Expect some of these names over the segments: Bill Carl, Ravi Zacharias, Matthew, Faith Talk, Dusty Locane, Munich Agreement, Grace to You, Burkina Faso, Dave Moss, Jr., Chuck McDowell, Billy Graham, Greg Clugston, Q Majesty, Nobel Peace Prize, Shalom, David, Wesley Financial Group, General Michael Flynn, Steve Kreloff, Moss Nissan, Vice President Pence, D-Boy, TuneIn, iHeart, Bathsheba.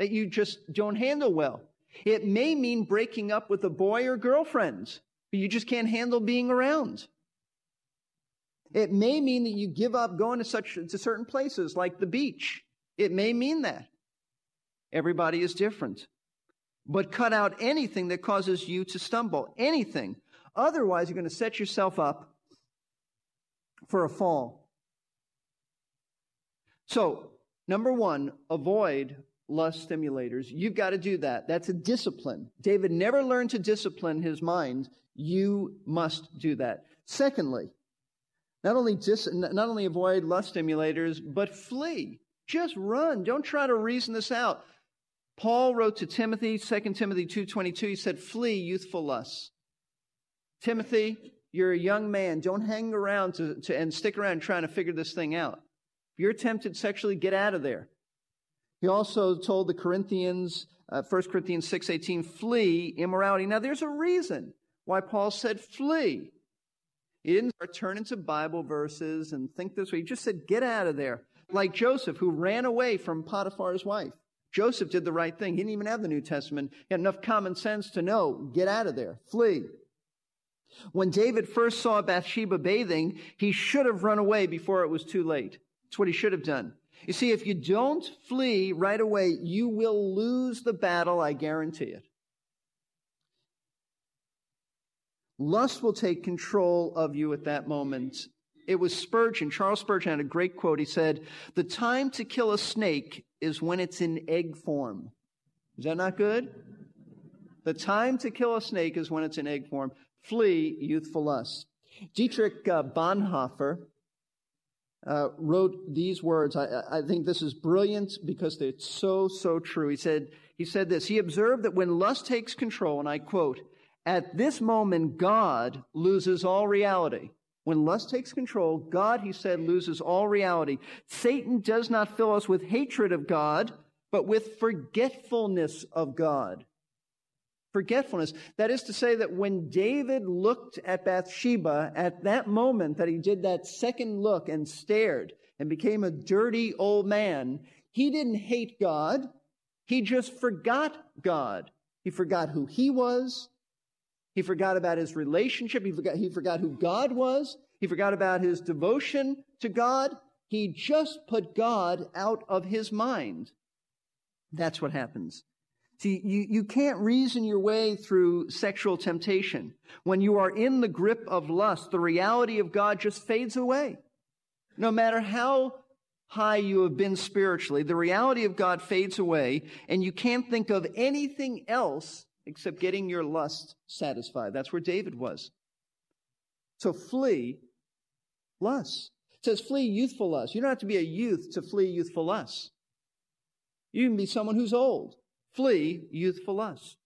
That you just don't handle well. It may mean breaking up with a boy or girlfriends, but you just can't handle being around. It may mean that you give up going to certain places like the beach. It may mean that. Everybody is different. But cut out anything that causes you to stumble, anything. Otherwise, you're going to set yourself up for a fall. So, number one, avoid lust stimulators. You've got to do that. That's a discipline. David never learned to discipline his mind. You must do that. Secondly, not only avoid lust stimulators, but flee. Just run. Don't try to reason this out. Paul wrote to Timothy, 2 Timothy 2:22, he said, flee youthful lusts. Timothy, you're a young man. Don't hang around and stick around trying to figure this thing out. If you're tempted sexually, get out of there. He also told the Corinthians, 1 Corinthians 6:18, flee immorality. Now, there's a reason why Paul said flee. He didn't turn into Bible verses and think this way. He just said, get out of there. Like Joseph, who ran away from Potiphar's wife. Joseph did the right thing. He didn't even have the New Testament. He had enough common sense to know, get out of there, flee. When David first saw Bathsheba bathing, he should have run away before it was too late. That's what he should have done. You see, if you don't flee right away, you will lose the battle, I guarantee it. Lust will take control of you at that moment. It was Spurgeon. Charles Spurgeon had a great quote. He said, the time to kill a snake is when it's in egg form. Is that not good? The time to kill a snake is when it's in egg form. Flee youthful lust. Dietrich Bonhoeffer wrote these words. I think this is brilliant because they're so true. He said this. He observed that when lust takes control, and I quote, at this moment, God loses all reality. When lust takes control, God, he said, loses all reality. Satan does not fill us with hatred of God, but with forgetfulness of God. Forgetfulness. That is to say that when David looked at Bathsheba, at that moment that he did that second look and stared and became a dirty old man, he didn't hate God. He just forgot God. He forgot who he was. He forgot about his relationship. He forgot who God was. He forgot about his devotion to God. He just put God out of his mind. That's what happens. See, you can't reason your way through sexual temptation. When you are in the grip of lust, the reality of God just fades away. No matter how high you have been spiritually, the reality of God fades away, and you can't think of anything else except getting your lust satisfied. That's where David was. So flee lust. It says flee youthful lust. You don't have to be a youth to flee youthful lust. You can be someone who's old. Flee youthful lust.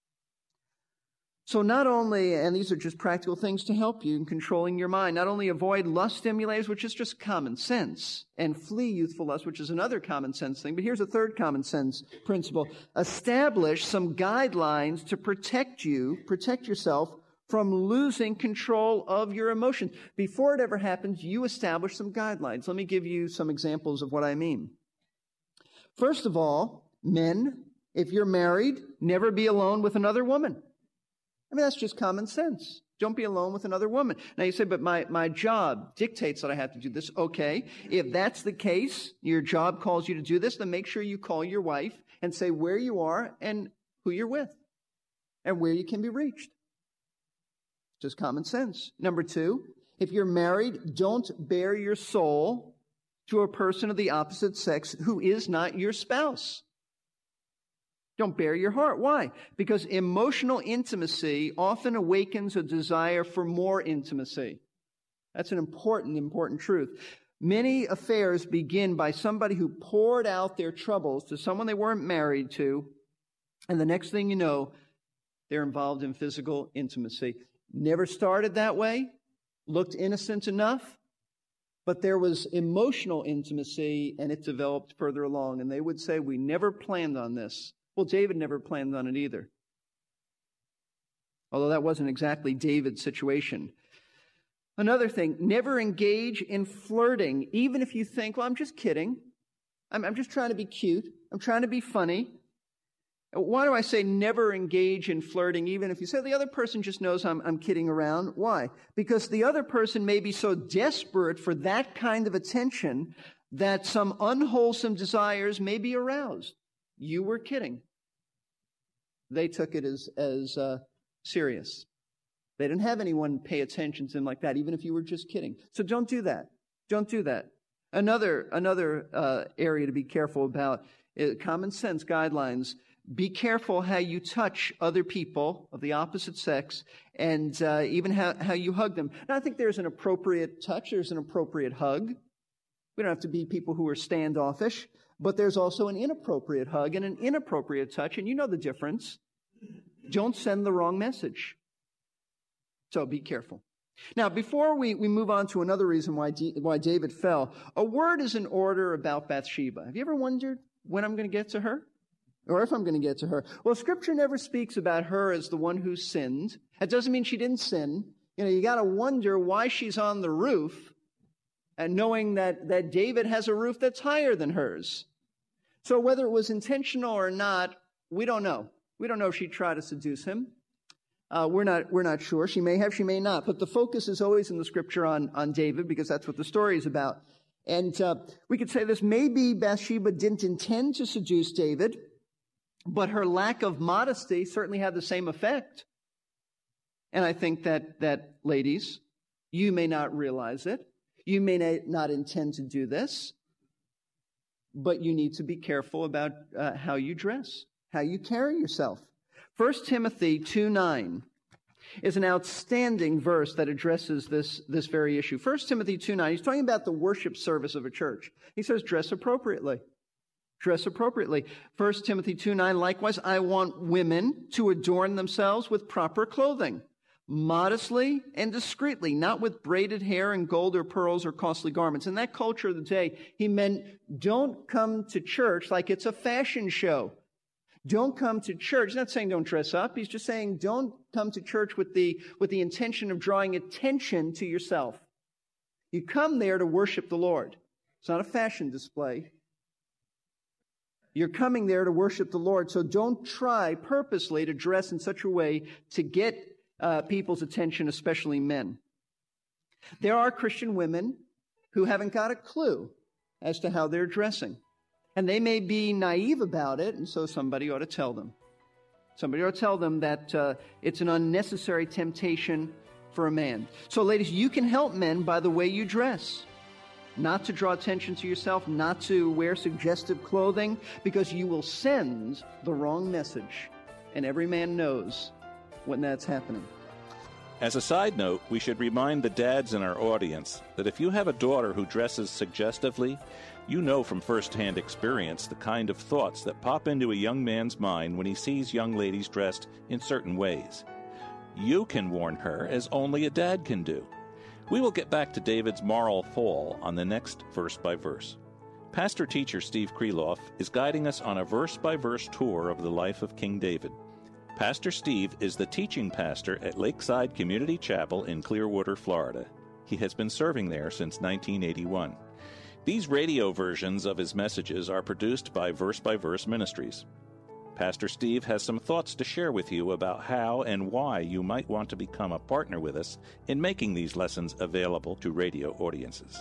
So not only, and these are just practical things to help you in controlling your mind, not only avoid lust stimulators, which is just common sense, and flee youthful lust, which is another common sense thing, but here's a third common sense principle. Establish some guidelines to protect yourself from losing control of your emotions. Before it ever happens, you establish some guidelines. Let me give you some examples of what I mean. First of all, men, if you're married, never be alone with another woman. I mean, that's just common sense. Don't be alone with another woman. Now you say, but my job dictates that I have to do this. Okay, if that's the case, your job calls you to do this, then make sure you call your wife and say where you are and who you're with and where you can be reached. Just common sense. Number two, if you're married, don't bare your soul to a person of the opposite sex who is not your spouse. Don't bare your heart. Why? Because emotional intimacy often awakens a desire for more intimacy. That's an important truth. Many affairs begin by somebody who poured out their troubles to someone they weren't married to, and the next thing you know, they're involved in physical intimacy. Never started that way, looked innocent enough, but there was emotional intimacy, and it developed further along. And they would say, we never planned on this. Well, David never planned on it either. Although that wasn't exactly David's situation. Another thing, never engage in flirting, even if you think, well, I'm just kidding. I'm just trying to be cute. I'm trying to be funny. Why do I say never engage in flirting, even if you say the other person just knows I'm kidding around? Why? Because the other person may be so desperate for that kind of attention that some unwholesome desires may be aroused. You were kidding. They took it as serious. They didn't have anyone pay attention to them like that, even if you were just kidding. So don't do that. Don't do that. Another area to be careful about is common sense guidelines. Be careful how you touch other people of the opposite sex and even how you hug them. And I think there's an appropriate touch. There's an appropriate hug. We don't have to be people who are standoffish, but there's also an inappropriate hug and an inappropriate touch, and you know the difference. Don't send the wrong message. So be careful. Now, before we move on to another reason why David fell, a word is in order about Bathsheba. Have you ever wondered when I'm going to get to her? Or if I'm going to get to her. Well, Scripture never speaks about her as the one who sinned. That doesn't mean she didn't sin. You know, you got to wonder why she's on the roof and knowing that David has a roof that's higher than hers. So whether it was intentional or not, we don't know. We don't know if she tried to seduce him. We're not sure. She may have, she may not. But the focus is always in the Scripture on David because that's what the story is about. And we could say this, maybe Bathsheba didn't intend to seduce David, but her lack of modesty certainly had the same effect. And I think that, ladies, you may not realize it. You may not intend to do this, but you need to be careful about how you dress, how you carry yourself. 1 Timothy 2:9 is an outstanding verse that addresses this very issue. 1 Timothy 2:9, he's talking about the worship service of a church. He says, dress appropriately. Dress appropriately. 1 Timothy 2:9, likewise, I want women to adorn themselves with proper clothing, modestly and discreetly, not with braided hair and gold or pearls or costly garments. In that culture of the day, he meant don't come to church like it's a fashion show. Don't come to church. He's not saying don't dress up. He's just saying don't come to church with the intention of drawing attention to yourself. You come there to worship the Lord. It's not a fashion display. You're coming there to worship the Lord, so don't try purposely to dress in such a way to get people's attention, especially men. There are Christian women who haven't got a clue as to how they're dressing, and they may be naive about it, and so somebody ought to tell them. Somebody ought to tell them that it's an unnecessary temptation for a man. So, ladies, you can help men by the way you dress. Not to draw attention to yourself, not to wear suggestive clothing, because you will send the wrong message. And every man knows when that's happening. As a side note, we should remind the dads in our audience that if you have a daughter who dresses suggestively, you know from firsthand experience the kind of thoughts that pop into a young man's mind when he sees young ladies dressed in certain ways. You can warn her as only a dad can do. We will get back to David's moral fall on the next Verse by Verse. Pastor-teacher Steve Kreloff is guiding us on a verse-by-verse tour of the life of King David. Pastor Steve is the teaching pastor at Lakeside Community Chapel in Clearwater, Florida. He has been serving there since 1981. These radio versions of his messages are produced by Verse Ministries. Pastor Steve has some thoughts to share with you about how and why you might want to become a partner with us in making these lessons available to radio audiences.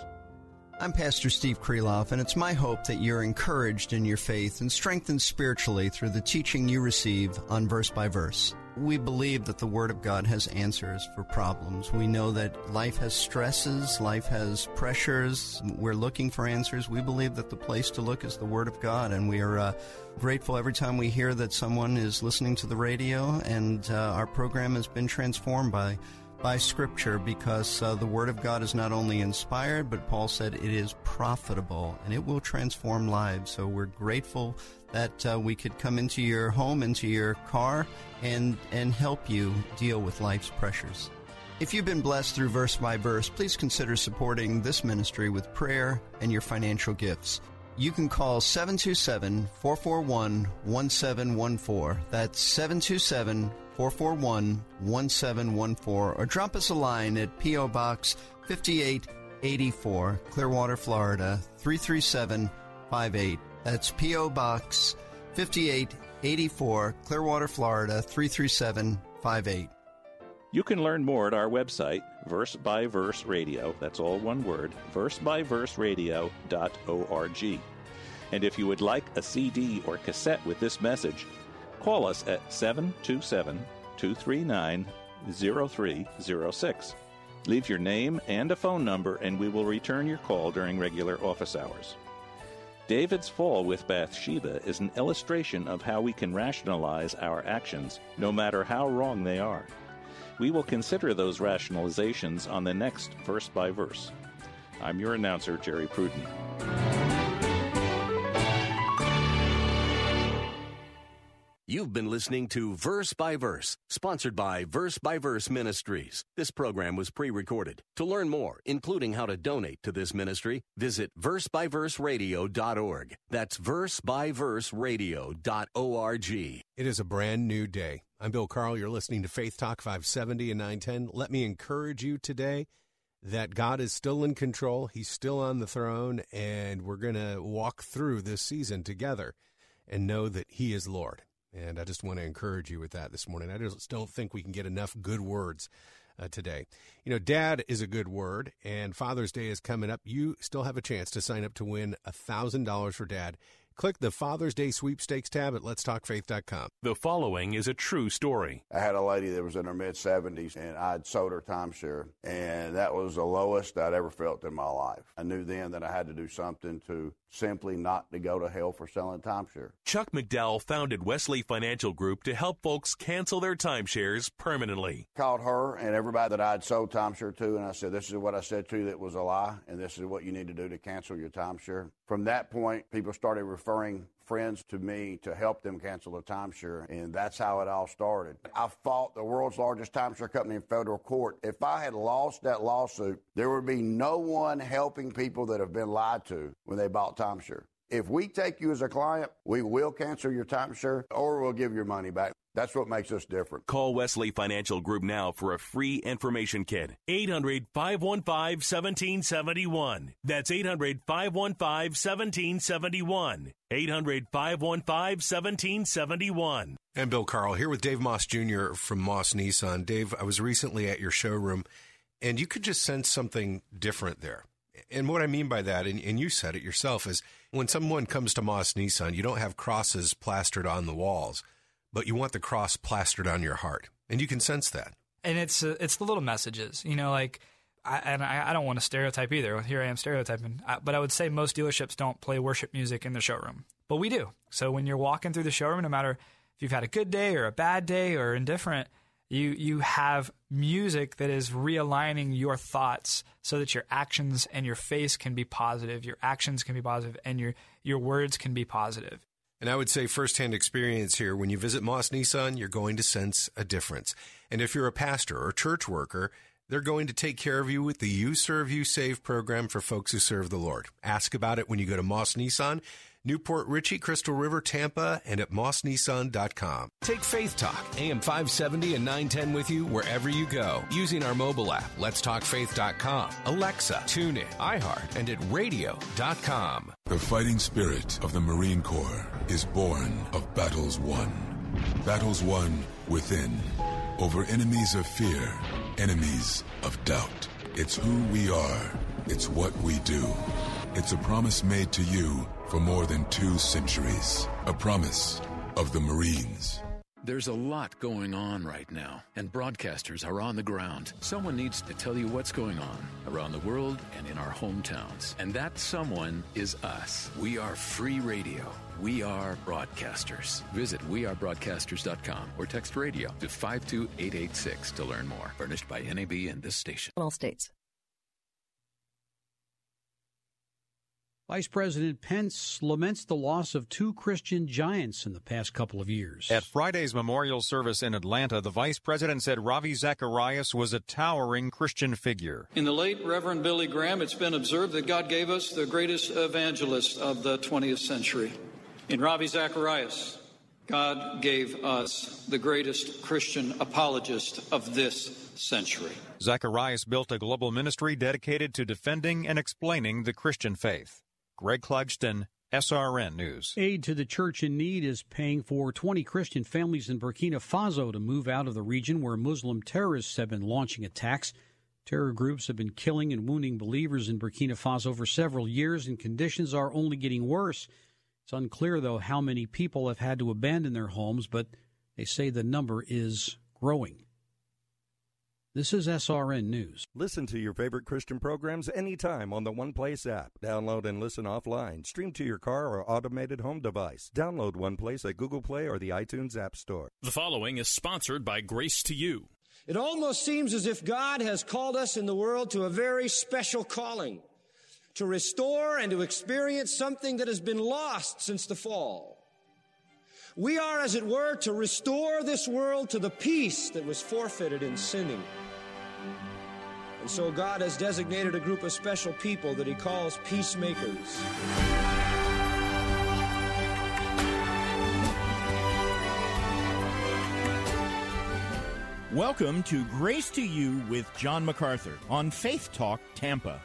I'm Pastor Steve Kreloff, and it's my hope that you're encouraged in your faith and strengthened spiritually through the teaching you receive on Verse by Verse. We believe that the Word of God has answers for problems. We know that life has stresses, life has pressures. We're looking for answers. We believe that the place to look is the Word of God, and we are grateful every time we hear that someone is listening to the radio, and our program has been transformed by by Scripture, because the Word of God is not only inspired, but Paul said it is profitable, and it will transform lives. So we're grateful that we could come into your home, into your car, and help you deal with life's pressures. If you've been blessed through Verse by Verse, please consider supporting this ministry with prayer and your financial gifts. You can call 727-441-1714. That's 727-441-1714. Or drop us a line at P.O. Box 5884, Clearwater, Florida, 33758. That's P.O. Box 5884, Clearwater, Florida, 33758. You can learn more at our website, Verse by Verse Radio. That's all one word, versebyverseradio.org. And if you would like a CD or cassette with this message, call us at 727-239-0306. Leave your name and a phone number, and we will return your call during regular office hours. David's fall with Bathsheba is an illustration of how we can rationalize our actions, no matter how wrong they are. We will consider those rationalizations on the next Verse by Verse. I'm your announcer, Jerry Pruden. You've been listening to Verse by Verse, sponsored by Verse Ministries. This program was pre-recorded. To learn more, including how to donate to this ministry, visit versebyverseradio.org. That's versebyverseradio.org. It is a brand new day. I'm Bill Carl. You're listening to Faith Talk 570 and 910. Let me encourage you today that God is still in control. He's still on the throne, and we're going to walk through this season together and know that He is Lord. And I just want to encourage you with that this morning. I just don't think we can get enough good words today. You know, Dad is a good word, and Father's Day is coming up. You still have a chance to sign up to win $1,000 for Dad. Click the Father's Day Sweepstakes tab at letstalkfaith.com. The following is a true story. I had a lady that was in her mid-70s, and I'd sold her timeshare, and that was the lowest I'd ever felt in my life. I knew then that I had to do something to simply not to go to hell for selling timeshare. Chuck McDowell founded Wesley Financial Group to help folks cancel their timeshares permanently. Called her and everybody that I had sold timeshare to, and I said, this is what I said to you that was a lie, and this is what you need to do to cancel your timeshare. From that point, people started referring friends to me to help them cancel the timeshare, and that's how it all started. I fought the world's largest timeshare company in federal court. If I had lost that lawsuit, there would be no one helping people that have been lied to when they bought timeshare. If we take you as a client, we will cancel your timeshare or we'll give your money back. That's what makes us different. Call Wesley Financial Group now for a free information kit. 800-515-1771. That's 800-515-1771. 800-515-1771. And Bill Carl here with Dave Moss, Jr. from Moss Nissan. Dave, I was recently at your showroom, and you could just sense something different there. And what I mean by that, and you said it yourself, is when someone comes to Moss Nissan, you don't have crosses plastered on the walls, but you want the cross plastered on your heart. And you can sense that. And it's the little messages, you know, like, I don't want to stereotype either. Here I am stereotyping. But I would say most dealerships don't play worship music in the showroom. But we do. So when you're walking through the showroom, no matter if you've had a good day or a bad day or indifferent, you have music that is realigning your thoughts so that your actions and your face can be positive, your actions can be positive, and your words can be positive. And I would say firsthand experience here, when you visit Moss Nissan, you're going to sense a difference. And if you're a pastor or church worker, they're going to take care of you with the You Serve, You Save program for folks who serve the Lord. Ask about it when you go to Moss Nissan, Newport Richey, Crystal River, Tampa, and at mossnissan.com. Take Faith Talk, AM 570 and 910 with you wherever you go using our mobile app, letstalkfaith.com, Alexa, TuneIn, iHeart, and at radio.com. The fighting spirit of the Marine Corps is born of battles won. Battles won within, over enemies of fear, enemies of doubt. It's who we are. It's what we do. It's a promise made to you for more than 2 centuries. A promise of the Marines. There's a lot going on right now, and broadcasters are on the ground. Someone needs to tell you what's going on around the world and in our hometowns. And that someone is us. We are free radio. We are broadcasters. Visit wearebroadcasters.com or text radio to 52886 to learn more. Furnished by NAB and this station. All states. Vice President Pence laments the loss of two Christian giants in the past couple of years. At Friday's memorial service in Atlanta, the Vice President said Ravi Zacharias was a towering Christian figure. In the late Reverend Billy Graham, it's been observed that God gave us the greatest evangelist of the 20th century. In Ravi Zacharias, God gave us the greatest Christian apologist of this century. Zacharias built a global ministry dedicated to defending and explaining the Christian faith. Greg Clugston, SRN News. Aid to the Church in Need is paying for 20 Christian families in Burkina Faso to move out of the region where Muslim terrorists have been launching attacks. Terror groups have been killing and wounding believers in Burkina Faso for several years, and conditions are only getting worse. It's unclear, though, how many people have had to abandon their homes, but they say the number is growing. This is SRN News. Listen to your favorite Christian programs anytime on the One Place app. Download and listen offline. Stream to your car or automated home device. Download One Place at Google Play or the iTunes App Store. The following is sponsored by Grace to You. It almost seems as if God has called us in the world to a very special calling, to restore and to experience something that has been lost since the fall. We are, as it were, to restore this world to the peace that was forfeited in sinning. And so God has designated a group of special people that He calls peacemakers. Welcome to Grace to You with John MacArthur on Faith Talk Tampa.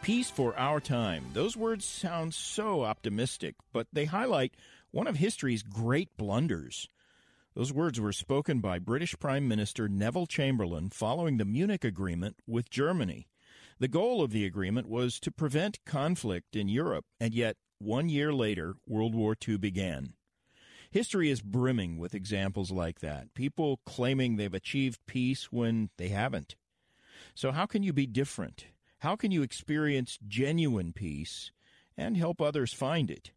Peace for our time. Those words sound so optimistic, but they highlight one of history's great blunders. Those words were spoken by British Prime Minister Neville Chamberlain following the Munich Agreement with Germany. The goal of the agreement was to prevent conflict in Europe, and yet 1 year later, World War II began. History is brimming with examples like that, people claiming they've achieved peace when they haven't. So how can you be different? How can you experience genuine peace and help others find it?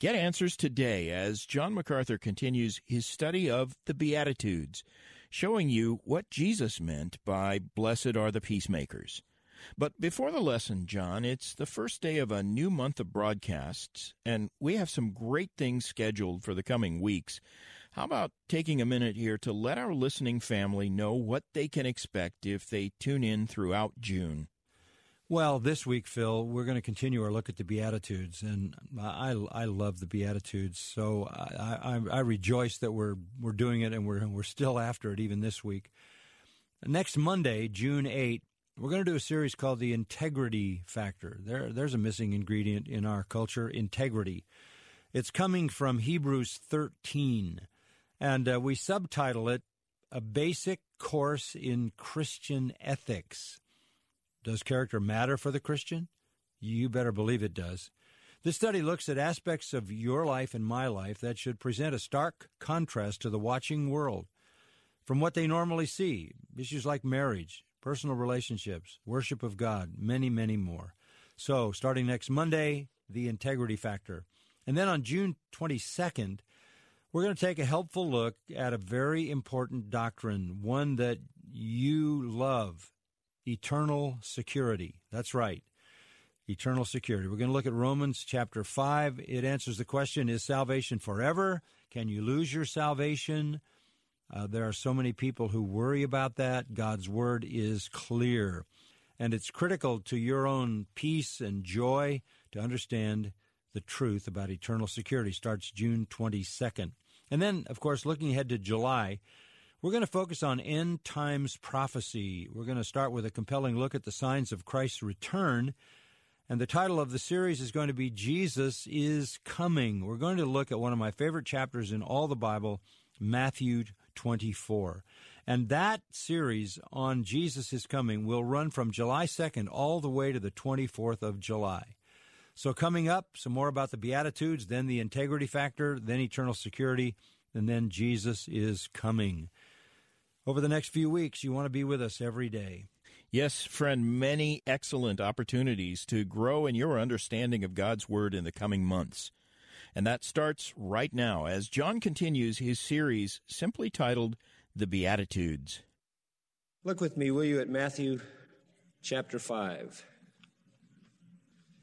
Get answers today as John MacArthur continues his study of the Beatitudes, showing you what Jesus meant by blessed are the peacemakers. But before the lesson, John, it's the first day of a new month of broadcasts, and we have some great things scheduled for the coming weeks. How about taking a minute here to let our listening family know what they can expect if they tune in throughout June? Well, this week, Phil, we're going to continue our look at the Beatitudes, and I love the Beatitudes, so I rejoice that we're doing it, and we're still after it even this week. Next Monday, June 8th, we're going to do a series called The Integrity Factor. There's a missing ingredient in our culture, integrity. It's coming from Hebrews 13, and we subtitle it A Basic Course in Christian Ethics. Does character matter for the Christian? You better believe it does. This study looks at aspects of your life and my life that should present a stark contrast to the watching world from what they normally see, issues like marriage, personal relationships, worship of God, many, many more. So, starting next Monday, The Integrity Factor. And then on June 22nd, we're going to take a helpful look at a very important doctrine, one that you love. Eternal security. That's right. Eternal security. We're going to look at Romans chapter 5. It answers the question, is salvation forever? Can you lose your salvation? There are so many people who worry about that. God's word is clear. And it's critical to your own peace and joy to understand the truth about eternal security. Starts June 22nd. And then, of course, looking ahead to July, we're going to focus on end times prophecy. We're going to start with a compelling look at the signs of Christ's return. And the title of the series is going to be Jesus is Coming. We're going to look at one of my favorite chapters in all the Bible, Matthew 24. And that series on Jesus is Coming will run from July 2nd all the way to the 24th of July. So coming up, some more about the Beatitudes, then the Integrity Factor, then Eternal Security, and then Jesus is coming. Over the next few weeks, you want to be with us every day. Yes, friend, many excellent opportunities to grow in your understanding of God's Word in the coming months. And that starts right now as John continues his series simply titled The Beatitudes. Look with me, will you, at Matthew chapter 5.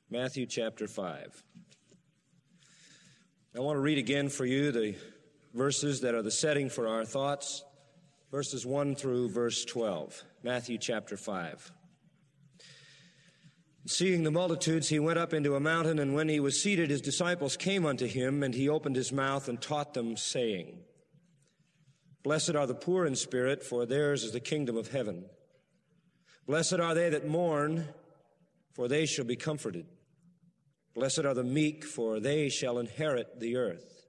Matthew chapter 5. I want to read again for you the verses that are the setting for our thoughts, verses 1 through verse 12. Matthew chapter 5. Seeing the multitudes, he went up into a mountain, and when he was seated, his disciples came unto him, and he opened his mouth and taught them, saying, Blessed are the poor in spirit, for theirs is the kingdom of heaven. Blessed are they that mourn, for they shall be comforted. Blessed are the meek, for they shall inherit the earth.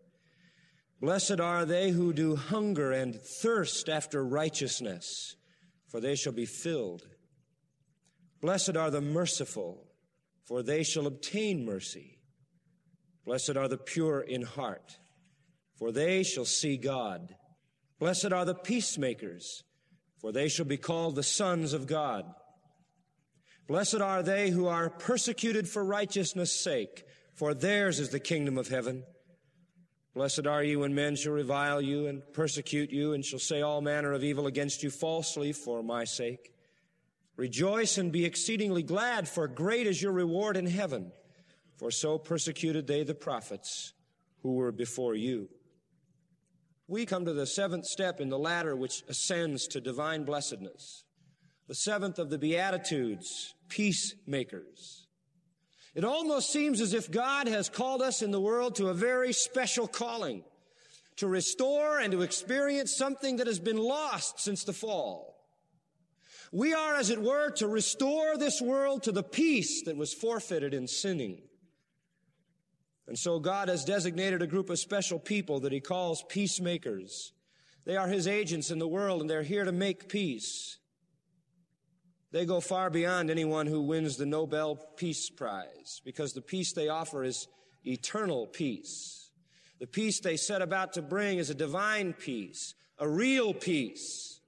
Blessed are they who do hunger and thirst after righteousness, for they shall be filled. Blessed are the merciful, for they shall obtain mercy. Blessed are the pure in heart, for they shall see God. Blessed are the peacemakers, for they shall be called the sons of God. Blessed are they who are persecuted for righteousness' sake, for theirs is the kingdom of heaven. Blessed are you when men shall revile you and persecute you, and shall say all manner of evil against you falsely for my sake. Rejoice and be exceedingly glad, for great is your reward in heaven. For so persecuted they the prophets who were before you. We come to the seventh step in the ladder which ascends to divine blessedness. The seventh of the Beatitudes, peacemakers. It almost seems as if God has called us in the world to a very special calling, to restore and to experience something that has been lost since the fall. We are, as it were, to restore this world to the peace that was forfeited in sinning. And so God has designated a group of special people that he calls peacemakers. They are his agents in the world, and they're here to make peace. They go far beyond anyone who wins the Nobel Peace Prize, because the peace they offer is eternal peace. The peace they set about to bring is a divine peace, a real peace.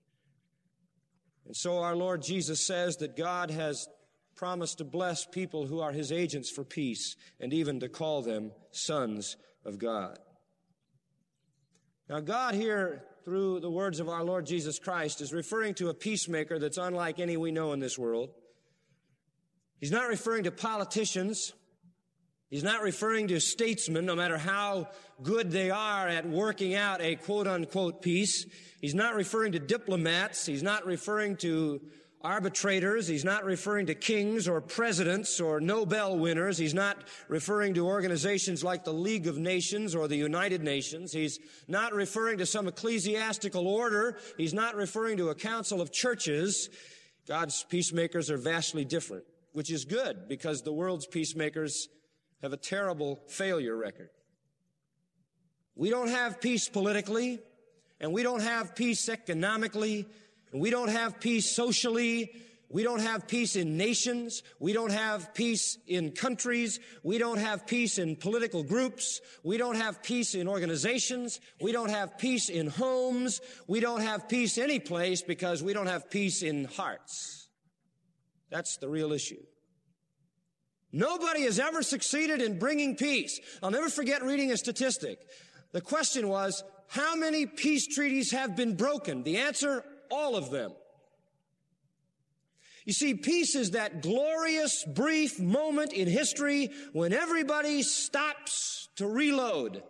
And so our Lord Jesus says that God has promised to bless people who are his agents for peace, and even to call them sons of God. Now God here, through the words of our Lord Jesus Christ, is referring to a peacemaker that's unlike any we know in this world. He's not referring to politicians. He's not referring to statesmen, no matter how good they are at working out a quote-unquote peace. He's not referring to diplomats. He's not referring to arbitrators. He's not referring to kings or presidents or Nobel winners. He's not referring to organizations like the League of Nations or the United Nations. He's not referring to some ecclesiastical order. He's not referring to a council of churches. God's peacemakers are vastly different, which is good, because the world's peacemakers have a terrible failure record. We don't have peace politically, and we don't have peace economically, and we don't have peace socially. We don't have peace in nations. We don't have peace in countries. We don't have peace in political groups. We don't have peace in organizations. We don't have peace in homes. We don't have peace any place, because we don't have peace in hearts. That's the real issue. Nobody has ever succeeded in bringing peace. I'll never forget reading a statistic. The question was, how many peace treaties have been broken? The answer, all of them. You see, peace is that glorious, brief moment in history when everybody stops to reload.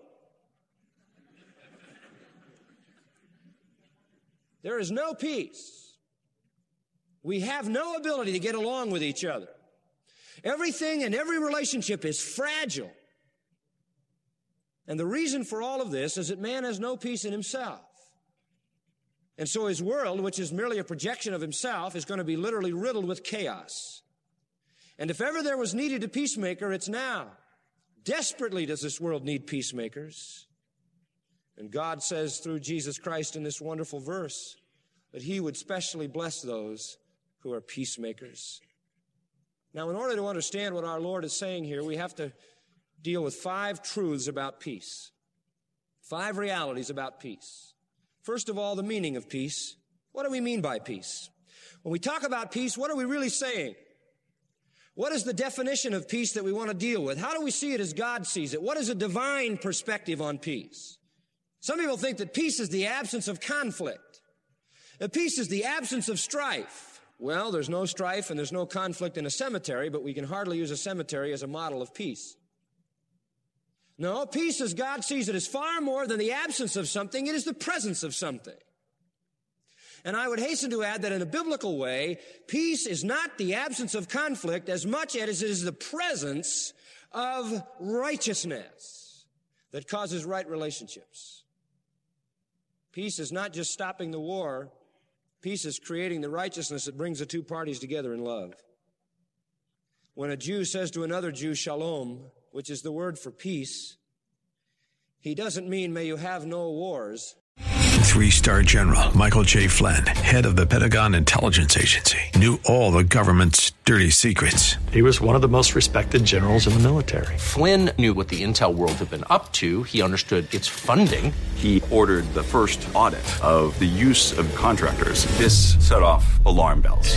There is no peace. We have no ability to get along with each other. Everything and every relationship is fragile. And the reason for all of this is that man has no peace in himself. And so his world, which is merely a projection of himself, is going to be literally riddled with chaos. And if ever there was needed a peacemaker, it's now. Desperately does this world need peacemakers. And God says through Jesus Christ in this wonderful verse that he would specially bless those who are peacemakers. Now, in order to understand what our Lord is saying here, we have to deal with five truths about peace. Five realities about peace. First of all, the meaning of peace. What do we mean by peace? When we talk about peace, what are we really saying? What is the definition of peace that we want to deal with? How do we see it as God sees it? What is a divine perspective on peace? Some people think that peace is the absence of conflict, that peace is the absence of strife. Well, there's no strife and there's no conflict in a cemetery, but we can hardly use a cemetery as a model of peace. No, peace as God sees it is far more than the absence of something. It is the presence of something. And I would hasten to add that in a biblical way, peace is not the absence of conflict as much as it is the presence of righteousness that causes right relationships. Peace is not just stopping the war. Peace is creating the righteousness that brings the two parties together in love. When a Jew says to another Jew, shalom, which is the word for peace, he doesn't mean may you have no wars. 3-star General Michael J. Flynn, head of the Pentagon Intelligence Agency, knew all the government's dirty secrets. He was one of the most respected generals in the military. Flynn knew what the intel world had been up to. He understood its funding. He ordered the first audit of the use of contractors. This set off alarm bells.